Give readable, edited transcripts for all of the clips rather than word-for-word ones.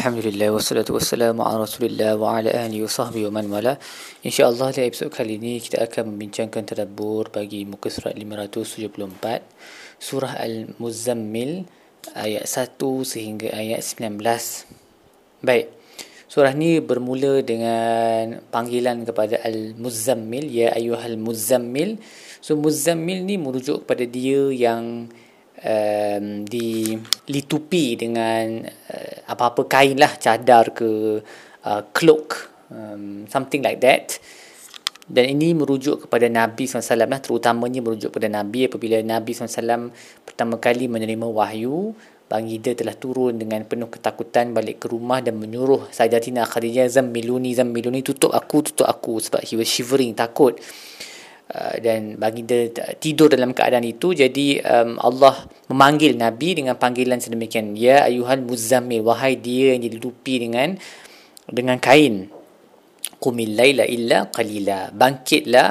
Alhamdulillah, wassalatu wassalamu ala rasulillah wa ala ahli wa sahbihi wa man wala. InsyaAllah dalam episod kali ini kita akan membincangkan tadabbur bagi muka surat 574, Surah Al-Muzzammil, ayat 1 sehingga ayat 19. Baik, surah ni bermula dengan panggilan kepada Al-Muzzammil, ya ayyuhal Muzzammil. So Muzzammil ni merujuk kepada dia yang dilitupi dengan apa-apa kain lah, cadar ke, cloak, something like that. Dan ini merujuk kepada Nabi SAW lah, terutamanya merujuk kepada Nabi apabila Nabi SAW pertama kali menerima wahyu. Baginda telah turun dengan penuh ketakutan balik ke rumah dan menyuruh Sayyidatina Khadijah, zammiluni, tutup aku, sebab he was shivering, takut. Dan baginda tidur dalam keadaan itu. Jadi Allah memanggil Nabi dengan panggilan sedemikian, ya ayyuhal Muzzammil, wahai dia yang dilupi dengan kain. Qumil laila illa qalila, bangkitlah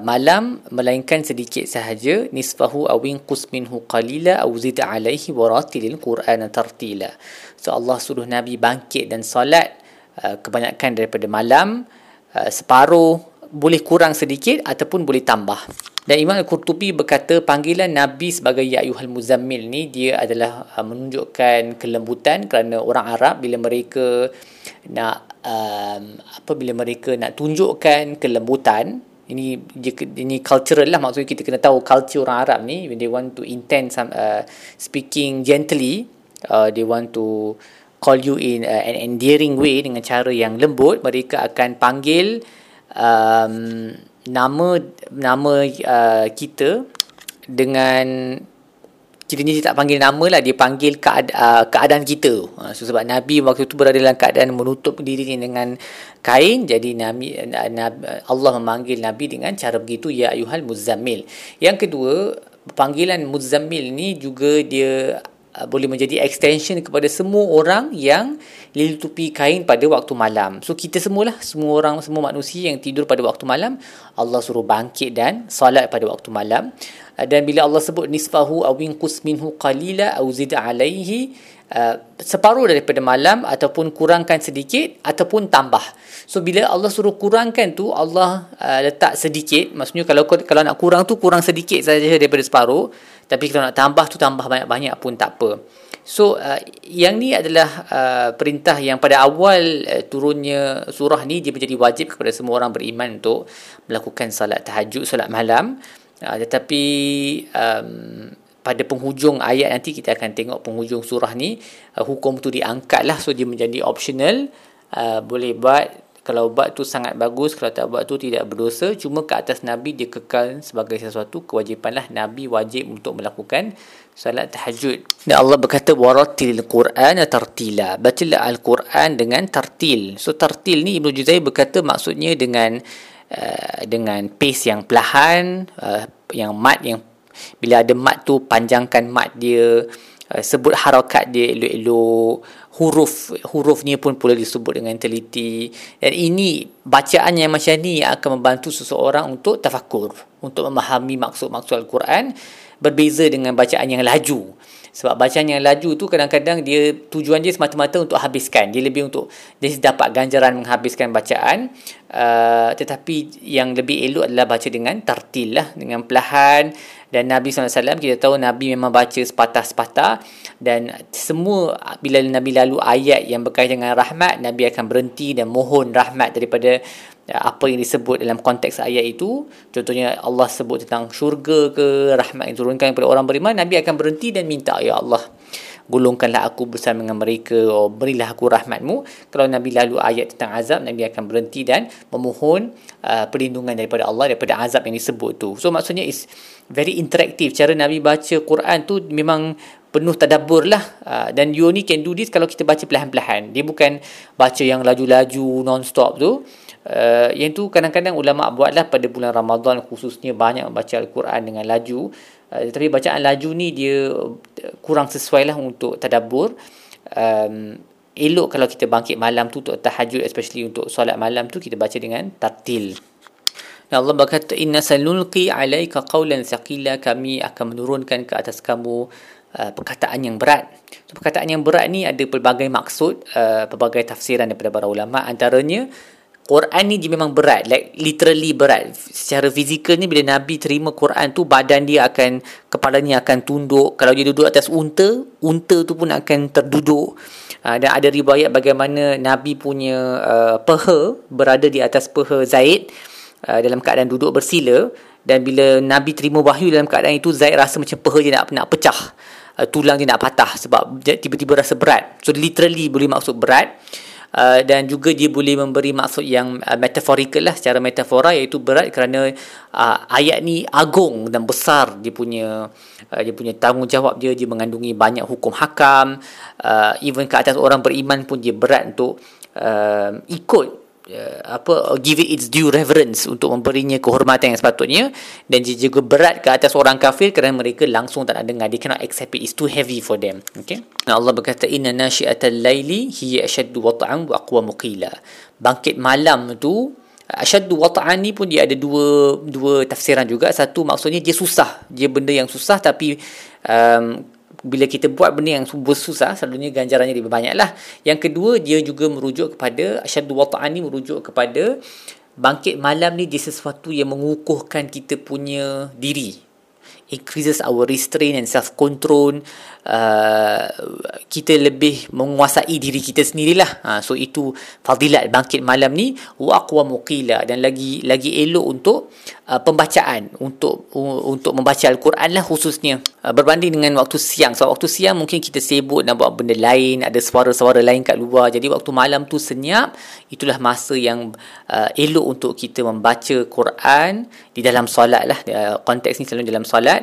malam melainkan sedikit sahaja. Nisfahu aw inqus minhu qalila aw zid alaihi waratilil Qur'ana tartila. So Allah suruh Nabi bangkit dan solat kebanyakan daripada malam, separuh, boleh kurang sedikit ataupun boleh tambah. Dan Imam al-Qurtubi berkata panggilan Nabi sebagai ya ayyuhal Muzzammil ni dia adalah menunjukkan kelembutan, kerana orang Arab bila mereka nak tunjukkan kelembutan, ini cultural lah, maksudnya kita kena tahu culture orang Arab ni, when they want to intend some speaking gently, they want to call you in an endearing way, dengan cara yang lembut mereka akan panggil nama kita dengan, kita ni tak panggil nama lah, dia panggil keadaan kita. So, sebab Nabi waktu itu berada dalam keadaan menutup dirinya dengan kain, jadi Allah memanggil Nabi dengan cara begitu, ya ayyuhal Muzzammil. Yang kedua, panggilan Muzzammil ni juga dia boleh menjadi extension kepada semua orang yang lilipi kain pada waktu malam. So kita semualah, semua orang, semua manusia yang tidur pada waktu malam, Allah suruh bangkit dan salat pada waktu malam. Dan bila Allah sebut nisfahu aw inqus minhu qalila aw zid alaihi, separuh daripada malam ataupun kurangkan sedikit ataupun tambah. So bila Allah suruh kurangkan tu, Allah letak sedikit, maksudnya kalau nak kurang tu kurang sedikit saja daripada separuh, tapi kalau nak tambah tu tambah banyak-banyak pun tak apa. So yang ni adalah perintah yang pada awal turunnya surah ni dia menjadi wajib kepada semua orang beriman untuk melakukan salat tahajud, salat malam. Tetapi pada penghujung ayat nanti kita akan tengok penghujung surah ni, hukum tu diangkat lah, so dia menjadi optional. Boleh buat, kalau buat tu sangat bagus, kalau tak buat tu tidak berdosa. Cuma ke atas Nabi dia kekal sebagai sesuatu kewajipan lah, Nabi wajib untuk melakukan salat tahajud. Dan Allah berkata waratil Qur'ana tartila, bacalah Al-Quran dengan tartil. So tartil ni Ibnu Juzai berkata maksudnya dengan pace yang perlahan, yang bila ada mad tu panjangkan mad dia, sebut harakat dia elok-elok, hurufnya pun boleh disebut dengan teliti. Dan ini bacaan yang macam ni akan membantu seseorang untuk tafakur, untuk memahami maksud-maksud Al-Quran, berbeza dengan bacaan yang laju. Sebab bacaan yang laju tu kadang-kadang dia tujuan dia semata-mata untuk habiskan, dia lebih untuk dia dapat ganjaran menghabiskan bacaan. Tetapi yang lebih elok adalah baca dengan tartil lah, dengan perlahan. Dan Nabi SAW, kita tahu Nabi memang baca sepatah-sepatah, dan semua bila Nabi lalu ayat yang berkaitan dengan rahmat, Nabi akan berhenti dan mohon rahmat daripada apa yang disebut dalam konteks ayat itu. Contohnya Allah sebut tentang syurga ke, rahmat yang turunkan kepada orang beriman, Nabi akan berhenti dan minta, ya Allah, gulungkanlah aku bersama dengan mereka, oh, berilah aku rahmatmu. Kalau Nabi lalu ayat tentang azab, Nabi akan berhenti dan memohon perlindungan daripada Allah, daripada azab yang disebut tu. So maksudnya is very interactive, cara Nabi baca Quran tu memang penuh tadabbur lah. Dan you only can do this kalau kita baca perlahan-perlahan. Dia bukan baca yang laju-laju non-stop tu. Yang tu kadang-kadang ulama' buatlah pada bulan Ramadan khususnya, banyak baca Al-Quran dengan laju. Tapi bacaan laju ni dia kurang sesuai lah untuk tadabbur. Elok kalau kita bangkit malam tu untuk tahajud, especially untuk solat malam tu, kita baca dengan tartil. Dan Allah berkata, inna sanulqi alaika qawlan saqila, kami akan menurunkan ke atas kamu perkataan yang berat. So, perkataan yang berat ni ada pelbagai maksud, pelbagai tafsiran daripada para ulama. Antaranya, Quran ni dia memang berat, like literally berat. Secara fizikal ni bila Nabi terima Quran tu, badan dia akan, kepalanya akan tunduk. Kalau dia duduk atas unta, unta tu pun akan terduduk. Dan ada riwayat bagaimana Nabi punya peha berada di atas peha Zaid dalam keadaan duduk bersila. Dan bila Nabi terima wahyu dalam keadaan itu, Zaid rasa macam peha dia nak pecah, tulang dia nak patah sebab tiba-tiba rasa berat. So literally boleh maksud berat, dan juga dia boleh memberi maksud yang metaforikal lah, secara metafora, iaitu berat kerana ayat ni agung dan besar dia punya tanggungjawab dia mengandungi banyak hukum hakam. Even ke atas orang beriman pun dia berat untuk ikut, give it its due reverence, untuk memberinya kehormatan yang sepatutnya. Dan dia juga berat ke atas orang kafir kerana mereka langsung tak nak dengar, they cannot accept it, it's too heavy for them. Okay? Allah berkata, inna nashi'atal laili hiya ashaddu wata'an wa aqwamu qila. Bangkit malam tu, ashaddu wata'an ni pun dia ada dua tafsiran juga. Satu maksudnya dia susah, dia benda yang susah, tapi bila kita buat benda yang susah, selalunya ganjarannya lebih banyak lah. Yang kedua, dia juga merujuk kepada asyaddu wata'an ni, merujuk kepada bangkit malam ni dia sesuatu yang mengukuhkan kita punya diri, increases our restraint and self-control. Kita lebih menguasai diri kita sendirilah. So itu fadilat bangkit malam ni, wa aqwamu qila, dan lagi elok untuk pembacaan, untuk membaca Al-Quran lah khususnya, berbanding dengan waktu siang. Sebab waktu siang mungkin kita sibuk nak buat benda lain, ada suara-suara lain kat luar. Jadi waktu malam tu senyap, itulah masa yang elok untuk kita membaca Quran di dalam solat lah. Konteks ni selalu dalam solat,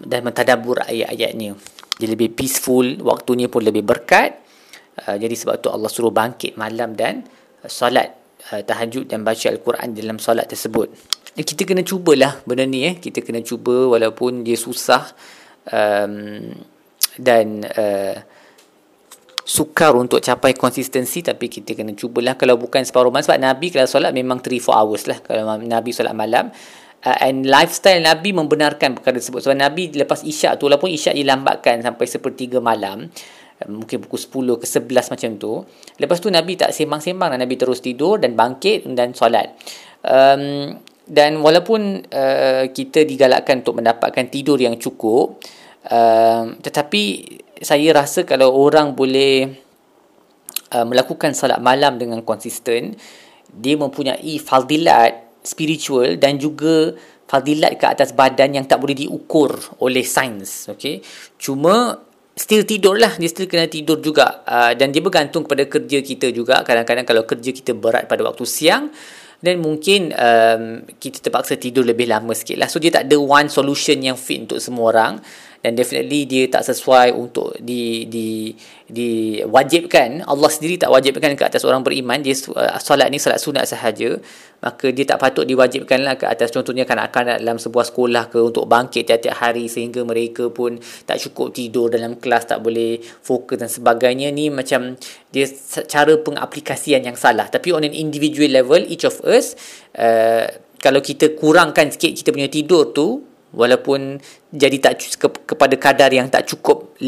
dan mentadabur ayat-ayatnya. Dia lebih peaceful, waktunya pun lebih berkat. Jadi sebab tu Allah suruh bangkit malam dan solat tahajud dan baca Al-Quran dalam solat tersebut. Dan kita kena cubalah benda ni, kita kena cuba walaupun dia susah, dan sukar untuk capai konsistensi, tapi kita kena cubalah. Kalau bukan separuh malam, sebab Nabi kalau solat memang 3-4 hours lah kalau Nabi solat malam. And lifestyle Nabi membenarkan perkara tersebut. Sebab Nabi lepas Isyak tu, walaupun Isyak dilambatkan sampai 1/3 malam, mungkin pukul 10 ke 11 macam tu, lepas tu Nabi tak sembang-sembang, Nabi terus tidur dan bangkit dan solat. Dan walaupun kita digalakkan untuk mendapatkan tidur yang cukup, tetapi saya rasa kalau orang boleh melakukan solat malam dengan konsisten, dia mempunyai fadilat spiritual dan juga fadilat ke atas badan yang tak boleh diukur oleh sains. Okay? Cuma still tidur lah, dia still kena tidur juga, dan dia bergantung kepada kerja kita juga. Kadang-kadang kalau kerja kita berat pada waktu siang, dan mungkin kita terpaksa tidur lebih lama sikit lah. So dia tak ada one solution yang fit untuk semua orang, dan definitely dia tak sesuai untuk diwajibkan. Allah sendiri tak wajibkan ke atas orang beriman. Dia solat ni solat sunat sahaja, maka dia tak patut diwajibkan lah ke atas contohnya kanak-kanak dalam sebuah sekolah ke, untuk bangkit tiap-tiap hari sehingga mereka pun tak cukup tidur dalam kelas, tak boleh fokus dan sebagainya. Ni macam dia cara pengaplikasian yang salah. Tapi on an individual level, each of us, kalau kita kurangkan sikit kita punya tidur tu, walaupun jadi kepada kadar yang tak cukup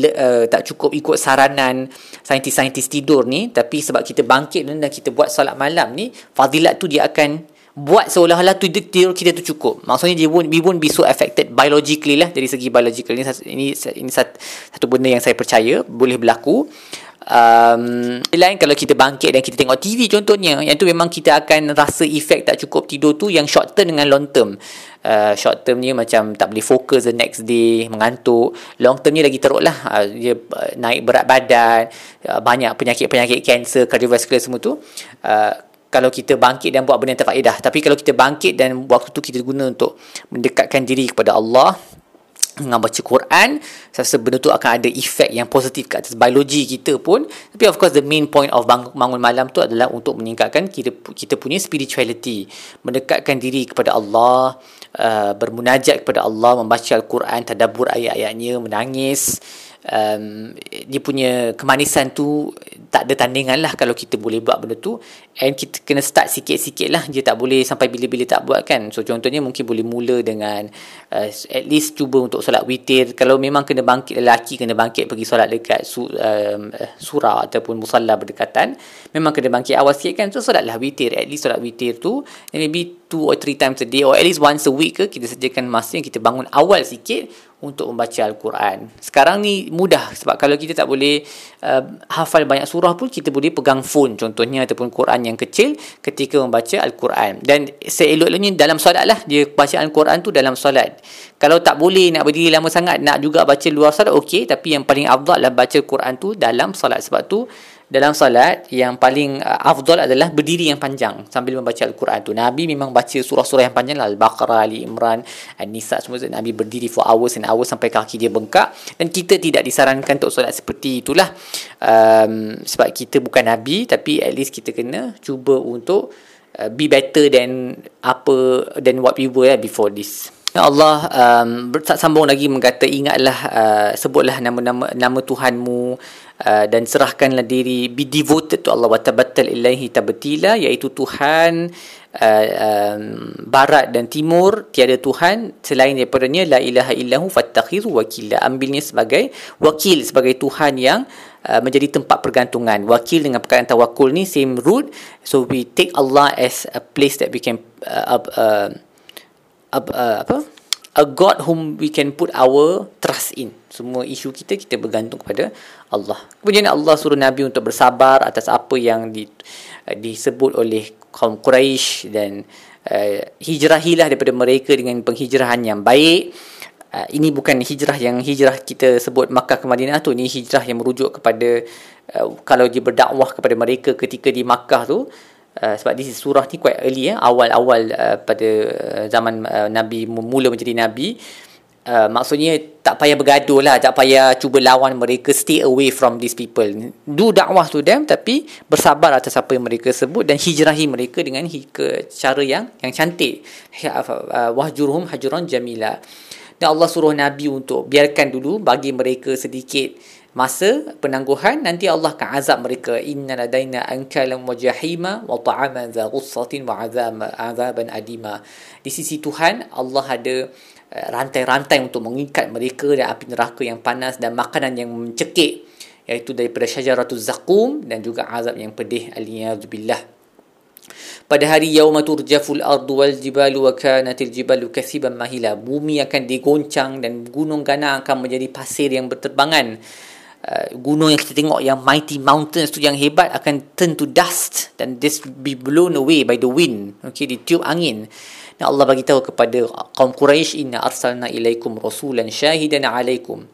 ikut saranan saintis-saintis tidur ni, tapi sebab kita bangkit dan kita buat solat malam ni, fadilat tu dia akan buat seolah-olah tidur kita tu cukup. Maksudnya we won't be so affected biologically lah, dari segi biological. Ini satu benda yang saya percaya boleh berlaku. Lain kalau kita bangkit dan kita tengok TV contohnya, yang tu memang kita akan rasa efek tak cukup tidur tu yang short term dengan long term. Short term ni macam tak boleh fokus the next day, mengantuk. Long term ni lagi teruk lah, dia naik berat badan, banyak penyakit-penyakit kanser, kardiovaskular semua tu, kalau kita bangkit dan buat benda yang tak faedah. Tapi kalau kita bangkit dan waktu tu kita guna untuk mendekatkan diri kepada Allah dengan baca Quran, saya rasa benda tu akan ada efek yang positif ke atas biologi kita pun. Tapi of course the main point of bangun malam tu adalah untuk meningkatkan kita punya spirituality, mendekatkan diri kepada Allah, bermunajat kepada Allah, membaca Al-Quran, tadabbur ayat-ayatnya, menangis. Dia punya kemanisan tu tak ada tandingan lah kalau kita boleh buat benda tu, and kita kena start sikit-sikit lah je, tak boleh sampai bila-bila tak buat kan. So contohnya mungkin boleh mula dengan at least cuba untuk solat witir. Kalau memang kena bangkit, lelaki kena bangkit pergi solat dekat surau ataupun musalla berdekatan, memang kena bangkit awal sikit kan, so solatlah witir, at least solat witir tu maybe 2 or 3 times a day, or at least once a week ke, kita sediakan masa yang kita bangun awal sikit untuk membaca Al-Quran. Sekarang ni mudah, sebab kalau kita tak boleh hafal banyak surah pun, kita boleh pegang phone contohnya ataupun Quran yang kecil ketika membaca Al-Quran. Dan seelok-eloknya dalam solat lah, dia baca Al-Quran tu dalam solat. Kalau tak boleh nak berdiri lama sangat, nak juga baca luar solat, okey, tapi yang paling afdal lah baca Quran tu dalam solat. Sebab tu dalam solat yang paling afdal adalah berdiri yang panjang sambil membaca Al-Quran tu. Nabi memang baca surah-surah yang panjang lah, Al-Baqarah, Ali Imran, An-Nisa, semua tu. Nabi berdiri for hours and hours sampai kaki dia bengkak, dan kita tidak disarankan untuk solat seperti itulah. Sebab kita bukan Nabi, tapi at least kita kena cuba untuk be better than what we were before this. Allah sambung lagi mengata, ingatlah, sebutlah nama Tuhanmu, dan serahkanlah diri, be devoted to Allah, wa tabattal ilaihi tabtila, iaitu Tuhan barat dan timur tiada Tuhan selain daripadanya, la ilaha illahu fattakhiru wakila, ambilnya sebagai wakil, sebagai Tuhan yang menjadi tempat pergantungan. Wakil dengan perkataan tawakul ni same root, so we take Allah as a place that we can a God whom we can put our trust in. Semua isu kita bergantung kepada Allah. Kemudian Allah suruh Nabi untuk bersabar atas apa yang disebut oleh kaum Quraisy, dan hijrahilah daripada mereka dengan penghijrahan yang baik. Ini bukan hijrah kita sebut Makkah ke Madinah tu, ini hijrah yang merujuk kepada kalau dia berdakwah kepada mereka ketika di Makkah tu. Sebab this surah ni quite early awal-awal pada zaman Nabi mula menjadi Nabi. Maksudnya tak payah bergaduh lah, tak payah cuba lawan mereka, stay away from these people, do dakwah to them tapi bersabar atas apa yang mereka sebut, dan hijrahi mereka dengan cara yang cantik, wahjurhum hajuran jamila. Dan Allah suruh Nabi untuk biarkan dulu, bagi mereka sedikit masa penangguhan, nanti Allah akan azab mereka. Inna ladaina ankalan wa jahima wa ta'aman za ghussatin wa azaban adima. Di sisi Tuhan, Allah ada rantai-rantai untuk mengikat mereka, dan api neraka yang panas, dan makanan yang mencekik, iaitu daripada syajaratul zaqum, dan juga azab yang pedih, al-iyazubillah. Pada hari yaumatur jaful ard wal jibal wa kanatil jibalu kasiban mahila, bumi akan digoncang dan gunung ganang akan menjadi pasir yang berterbangan. Gunung yang kita tengok yang mighty mountains tu yang hebat akan turn to dust, dan this be blown away by the wind, ditiup angin. Dan Allah bagi tahu kepada kaum Quraisy, inna arsalna ilaikum rasulan shahidan alaikum,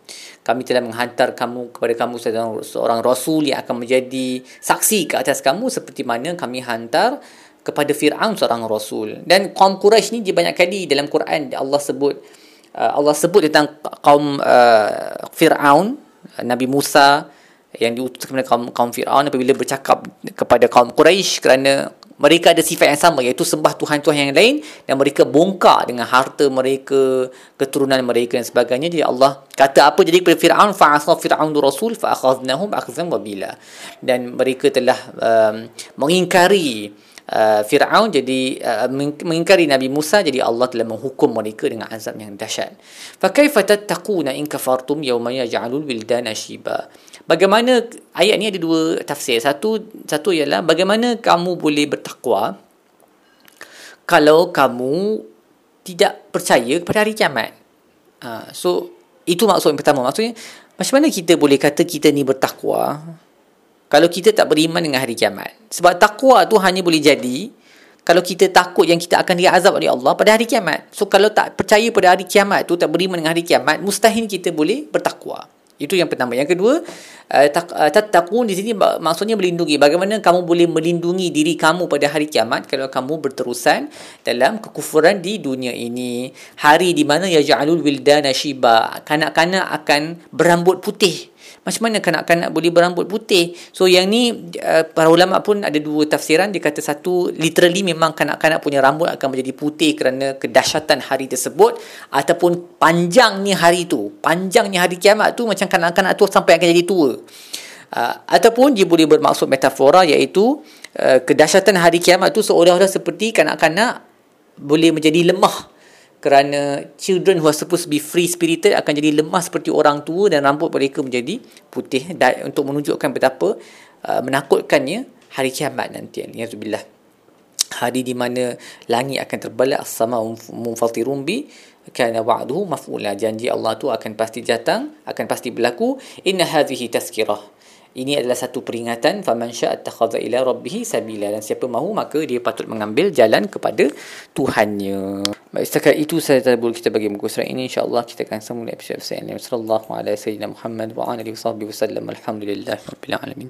kami telah menghantar kepada kamu seorang rasul yang akan menjadi saksi ke atas kamu, seperti mana kami hantar kepada Fir'aun seorang rasul. Dan kaum Quraisy ni, dia banyak kali dalam Quran Allah sebut tentang kaum Fir'aun, Nabi Musa yang diutus kepada kaum Fir'aun apabila bercakap kepada kaum Quraisy, kerana mereka ada sifat yang sama, iaitu sembah Tuhan-Tuhan yang lain, dan mereka bongkar dengan harta mereka, keturunan mereka dan sebagainya. Jadi Allah kata apa jadi kepada Fir'aun, fa'asa fir'aunu rasul fa'akhadnahum akhzan wabila, dan mereka telah mengingkari Fir'aun, jadi mengingkari Nabi Musa, jadi Allah telah menghukum mereka dengan azab yang dahsyat. Fa kaifa tattaquna in kafartum yawma yaj'alul wildana shiba. Bagaimana, ayat ni ada dua tafsir. Satu ialah bagaimana kamu boleh bertakwa kalau kamu tidak percaya kepada hari kiamat. So itu maksud yang pertama. Maksudnya macam mana kita boleh kata kita ni bertakwa kalau kita tak beriman dengan hari kiamat? Sebab takwa tu hanya boleh jadi kalau kita takut yang kita akan diazab oleh Allah pada hari kiamat. So kalau tak percaya pada hari kiamat tu, tak beriman dengan hari kiamat, mustahil kita boleh bertakwa. Itu yang pertama. Yang kedua, tattaqun di sini maksudnya melindungi. Bagaimana kamu boleh melindungi diri kamu pada hari kiamat kalau kamu berterusan dalam kekufuran di dunia ini? Hari di mana yaj'alul wildana shiba, kanak-kanak akan berambut putih. Macam mana kanak-kanak boleh berambut putih? So yang ni para ulama pun ada dua tafsiran. Dia kata satu, literally memang kanak-kanak punya rambut akan menjadi putih kerana kedahsyatan hari tersebut, ataupun panjangnya hari tu, panjangnya hari kiamat tu, macam kanak-kanak tu sampai akan jadi tua. Ataupun dia boleh bermaksud metafora, iaitu kedahsyatan hari kiamat itu seolah-olah seperti kanak-kanak boleh menjadi lemah, kerana children who are supposed to be free spirited akan jadi lemah seperti orang tua dan rambut mereka menjadi putih, untuk menunjukkan betapa menakutkannya hari kiamat nanti. Alhamdulillah, hari di mana langit akan terbelah, as-sama munfathirun bi kana wa'duhu maf'ula, janji Allah tu akan pasti datang, akan pasti berlaku. Inna hadhihi tazkirah, ini adalah satu peringatan, faman syaa attakhadha ila rabbih sabila, dan siapa mahu maka dia patut mengambil jalan kepada Tuhannya. Baik, setakat itu saya Tadabbur kita bagi muka surat ini, insya-Allah kita akan sambung episod seterusnya. Sallallahu alaihi wasallam Muhammad wa alihi wasahbihi wasallam. Alhamdulillahirabbil alamin.